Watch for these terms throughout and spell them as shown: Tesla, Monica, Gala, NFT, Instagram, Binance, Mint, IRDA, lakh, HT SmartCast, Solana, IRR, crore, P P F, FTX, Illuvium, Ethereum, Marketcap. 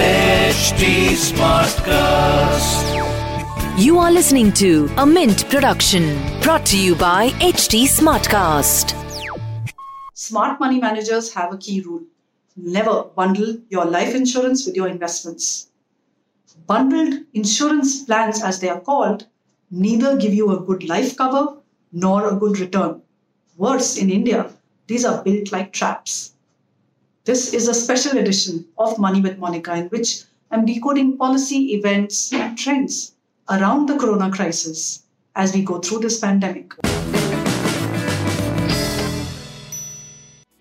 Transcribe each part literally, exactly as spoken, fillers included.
H T SmartCast. You are listening to a Mint production, brought to you by H T SmartCast. Smart money managers have a key rule. Never bundle your life insurance with your investments. Bundled insurance plans, as they are called, neither give you a good life cover nor a good return. Worse, in India, these are built like traps. This is a special edition of Money with Monica, in which I'm decoding policy, events and trends around the corona crisis as we go through this pandemic.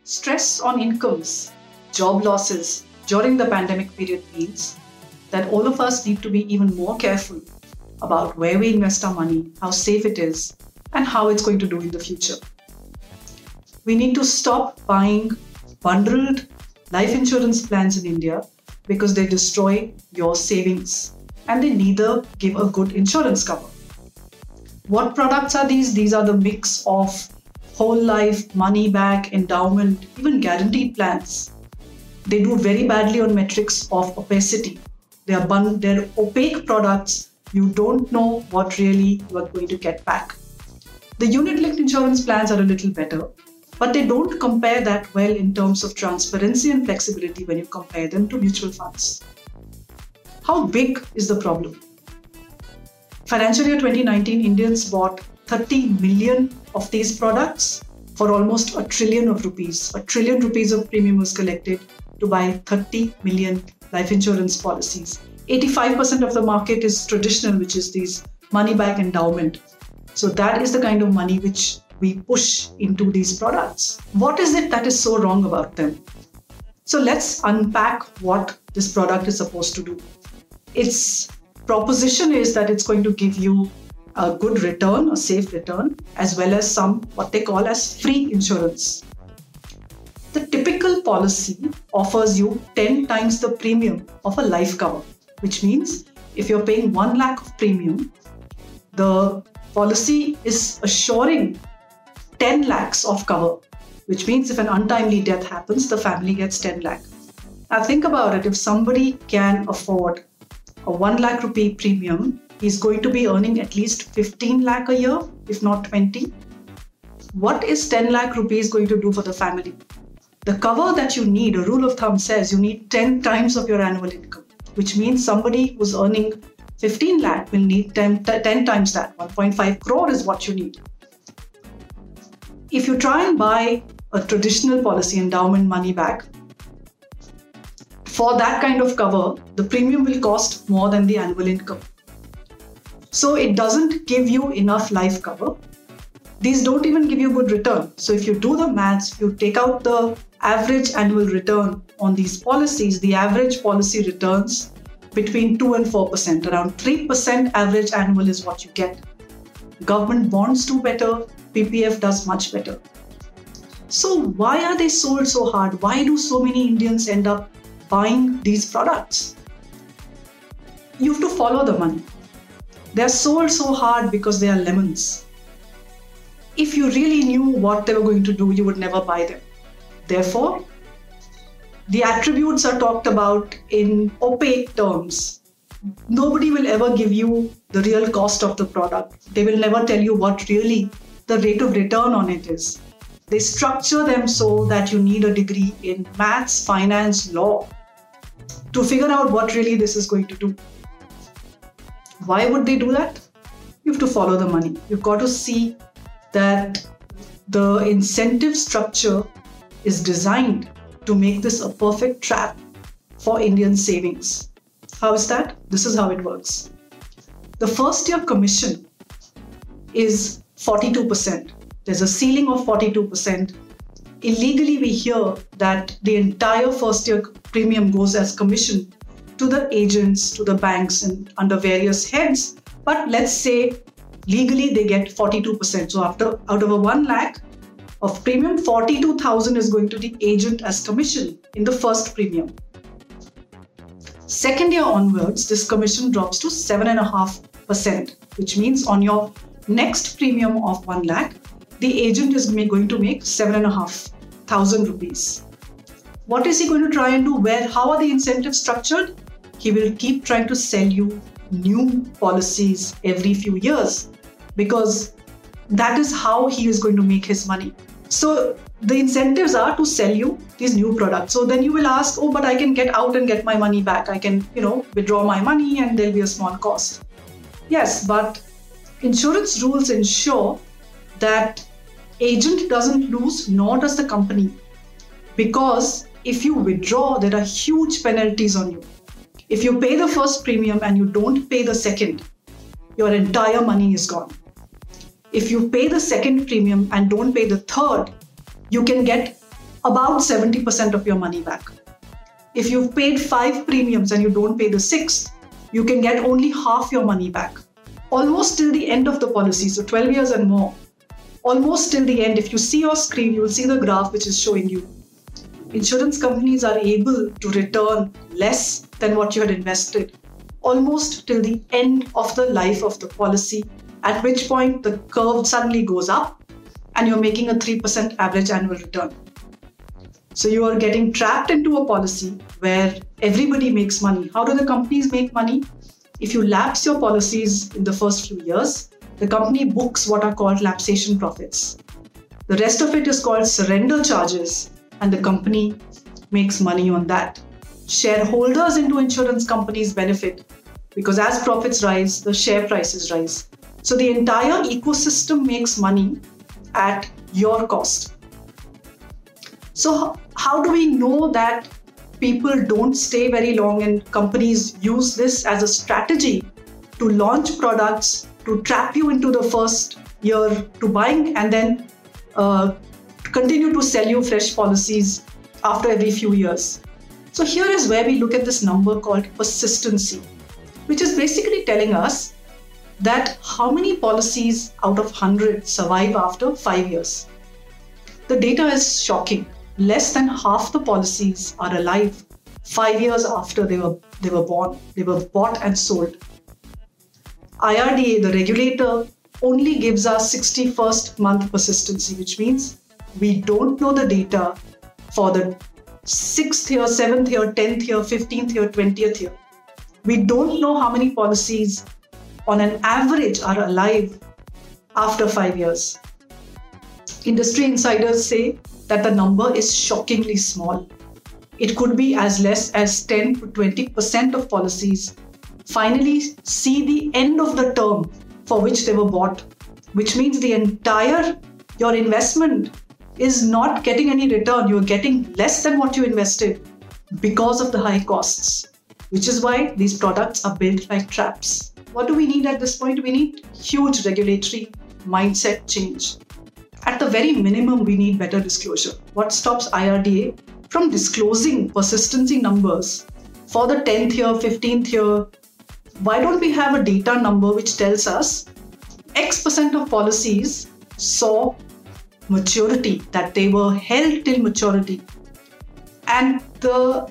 Stress on incomes, job losses during the pandemic period means that all of us need to be even more careful about where we invest our money, how safe it is, and how it's going to do in the future. We need to stop buying bundled life insurance plans in India because they destroy your savings and they neither give a good insurance cover. What products are these? These are the mix of whole life, money back, endowment, even guaranteed plans. They do very badly on metrics of opacity. They are bun- they're opaque products. You don't know what really you are going to get back. The unit-linked insurance plans are a little better, but they don't compare that well in terms of transparency and flexibility when you compare them to mutual funds. How big is the problem? Financial year twenty nineteen, Indians bought thirty million of these products for almost a trillion of rupees. A trillion rupees of premium was collected to buy thirty million life insurance policies. eighty-five percent of the market is traditional, which is these money back endowment. So that is the kind of money which we push into these products. What is it that is so wrong about them? So let's unpack what this product is supposed to do. Its proposition is that it's going to give you a good return, a safe return, as well as some what they call as free insurance. The typical policy offers you ten times the premium of a life cover, which means if you're paying one lakh of premium, the policy is assuring ten lakhs of cover, which means if an untimely death happens, the family gets ten lakh. Now think about it, if somebody can afford a one lakh rupee premium, he's going to be earning at least fifteen lakh a year, if not twenty. What is ten lakh rupees going to do for the family? The cover that you need, a rule of thumb says you need ten times of your annual income, which means somebody who's earning fifteen lakh will need ten times that. one point five crore is what you need. If you try and buy a traditional policy, endowment, money back, for that kind of cover, the premium will cost more than the annual income. So it doesn't give you enough life cover. These don't even give you good return. So if you do the maths, you take out the average annual return on these policies, the average policy returns between two and four percent. Around three percent average annual is what you get. Government bonds do better. P P F does much better. So why are they sold so hard? Why do so many Indians end up buying these products? You have to follow the money. They are sold so hard because they are lemons. If you really knew what they were going to do, you would never buy them. Therefore, the attributes are talked about in opaque terms. Nobody will ever give you the real cost of the product. They will never tell you what really the rate of return on it is. They structure them so that you need a degree in maths, finance, law to figure out what really this is going to do. Why would they do that? You have to follow the money. You've got to see that the incentive structure is designed to make this a perfect trap for Indian savings. How is that? This is how it works. The first year commission is forty-two percent. There's a ceiling of forty-two percent. illegally we hear that the entire first year premium goes as commission to the agents, to the banks, and under various heads. But let's say legally they get forty-two percent. So after out of a one lakh of premium, forty-two thousand is going to the agent as commission in the first premium. Second year onwards, this commission drops to seven point five percent, which means on your next premium of one lakh, the agent is going to make seven thousand five hundred rupees. What is he going to try and do? Where? How are the incentives structured? He will keep trying to sell you new policies every few years because that is how he is going to make his money. So the incentives are to sell you these new products. So then you will ask, oh, but I can get out and get my money back. I can, you know, withdraw my money and there'll be a small cost. Yes, but insurance rules ensure that agent doesn't lose, nor does the company. Because if you withdraw, there are huge penalties on you. If you pay the first premium and you don't pay the second, your entire money is gone. If you pay the second premium and don't pay the third, you can get about seventy percent of your money back. If you've paid five premiums and you don't pay the sixth, you can get only half your money back, almost till the end of the policy, so twelve years and more. Almost till the end, if you see your screen, you will see the graph which is showing you. Insurance companies are able to return less than what you had invested, almost till the end of the life of the policy, at which point the curve suddenly goes up and you're making a three percent average annual return. So you are getting trapped into a policy where everybody makes money. How do the companies make money? If you lapse your policies in the first few years, the company books what are called lapsation profits. The rest of it is called surrender charges, and the company makes money on that. Shareholders into insurance companies benefit because as profits rise, the share prices rise. So the entire ecosystem makes money at your cost. So how do we know that people don't stay very long and companies use this as a strategy to launch products, to trap you into the first year to buying and then uh, continue to sell you fresh policies after every few years? So here is where we look at this number called persistency, which is basically telling us that how many policies out of one hundred survive after five years. The data is shocking. Less than half the policies are alive five years after they were, they were born, they were bought and sold. I R D A, the regulator, only gives us sixty-first month persistency, which means we don't know the data for the sixth year, seventh year, tenth year, fifteenth year, twentieth year. We don't know how many policies on an average are alive after five years. Industry insiders say that the number is shockingly small. It could be as less as ten to twenty percent of policies finally see the end of the term for which they were bought, which means the entire, your investment is not getting any return. You're getting less than what you invested because of the high costs, which is why these products are built like traps. What do we need at this point? We need huge regulatory mindset change. At the very minimum, we need better disclosure. What stops I R D A from disclosing persistency numbers for the tenth year, fifteenth year? Why don't we have a data number which tells us X percent of policies saw maturity, that they were held till maturity? And the,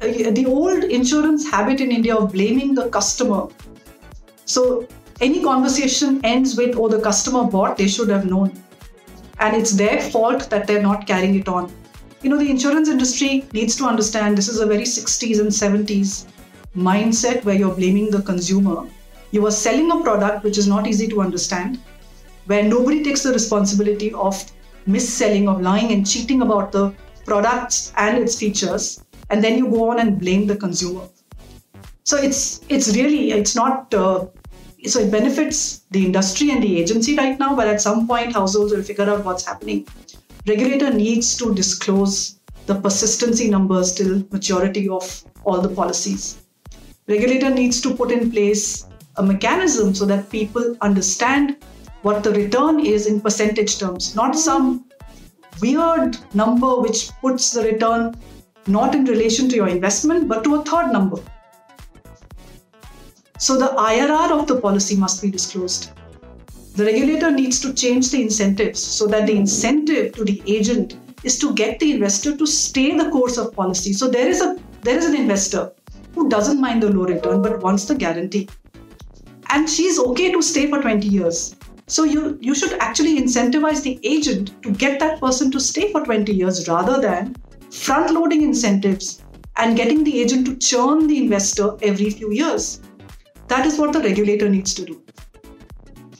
the old insurance habit in India of blaming the customer. So any conversation ends with, oh, the customer bought, they should have known. And it's their fault that they're not carrying it on. You know, the insurance industry needs to understand this is a very sixties and seventies mindset where you're blaming the consumer. You are selling a product which is not easy to understand, where nobody takes the responsibility of mis-selling, of lying and cheating about the products and its features, and then you go on and blame the consumer. So it's it's really, it's not, uh, so it benefits the industry and the agency right now, but at some point households will figure out what's happening. Regulator needs to disclose the persistency numbers till maturity of all the policies. Regulator needs to put in place a mechanism so that people understand what the return is in percentage terms, not some weird number which puts the return not in relation to your investment, but to a third number. So the I R R of the policy must be disclosed. The regulator needs to change the incentives so that the incentive to the agent is to get the investor to stay the course of policy. So there is a there is an investor who doesn't mind the low return but wants the guarantee. And she's okay to stay for twenty years. So you, you should actually incentivize the agent to get that person to stay for twenty years rather than front-loading incentives and getting the agent to churn the investor every few years. That is what the regulator needs to do.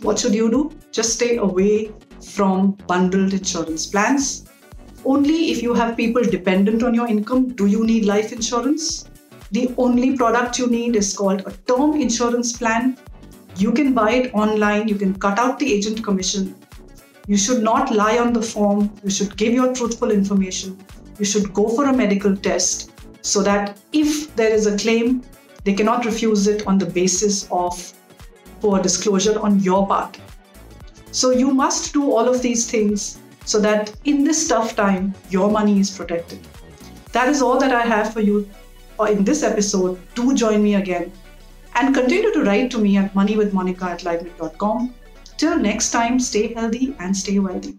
What should you do? Just stay away from bundled insurance plans. Only if you have people dependent on your income do you need life insurance. The only product you need is called a term insurance plan. You can buy it online. You can cut out the agent commission. You should not lie on the form. You should give your truthful information. You should go for a medical test so that if there is a claim, they cannot refuse it on the basis of for disclosure on your part. So you must do all of these things so that in this tough time, your money is protected. That is all that I have for you in this episode. Do join me again and continue to write to me at moneywithmonica at livemint dot com. Till next time, stay healthy and stay wealthy.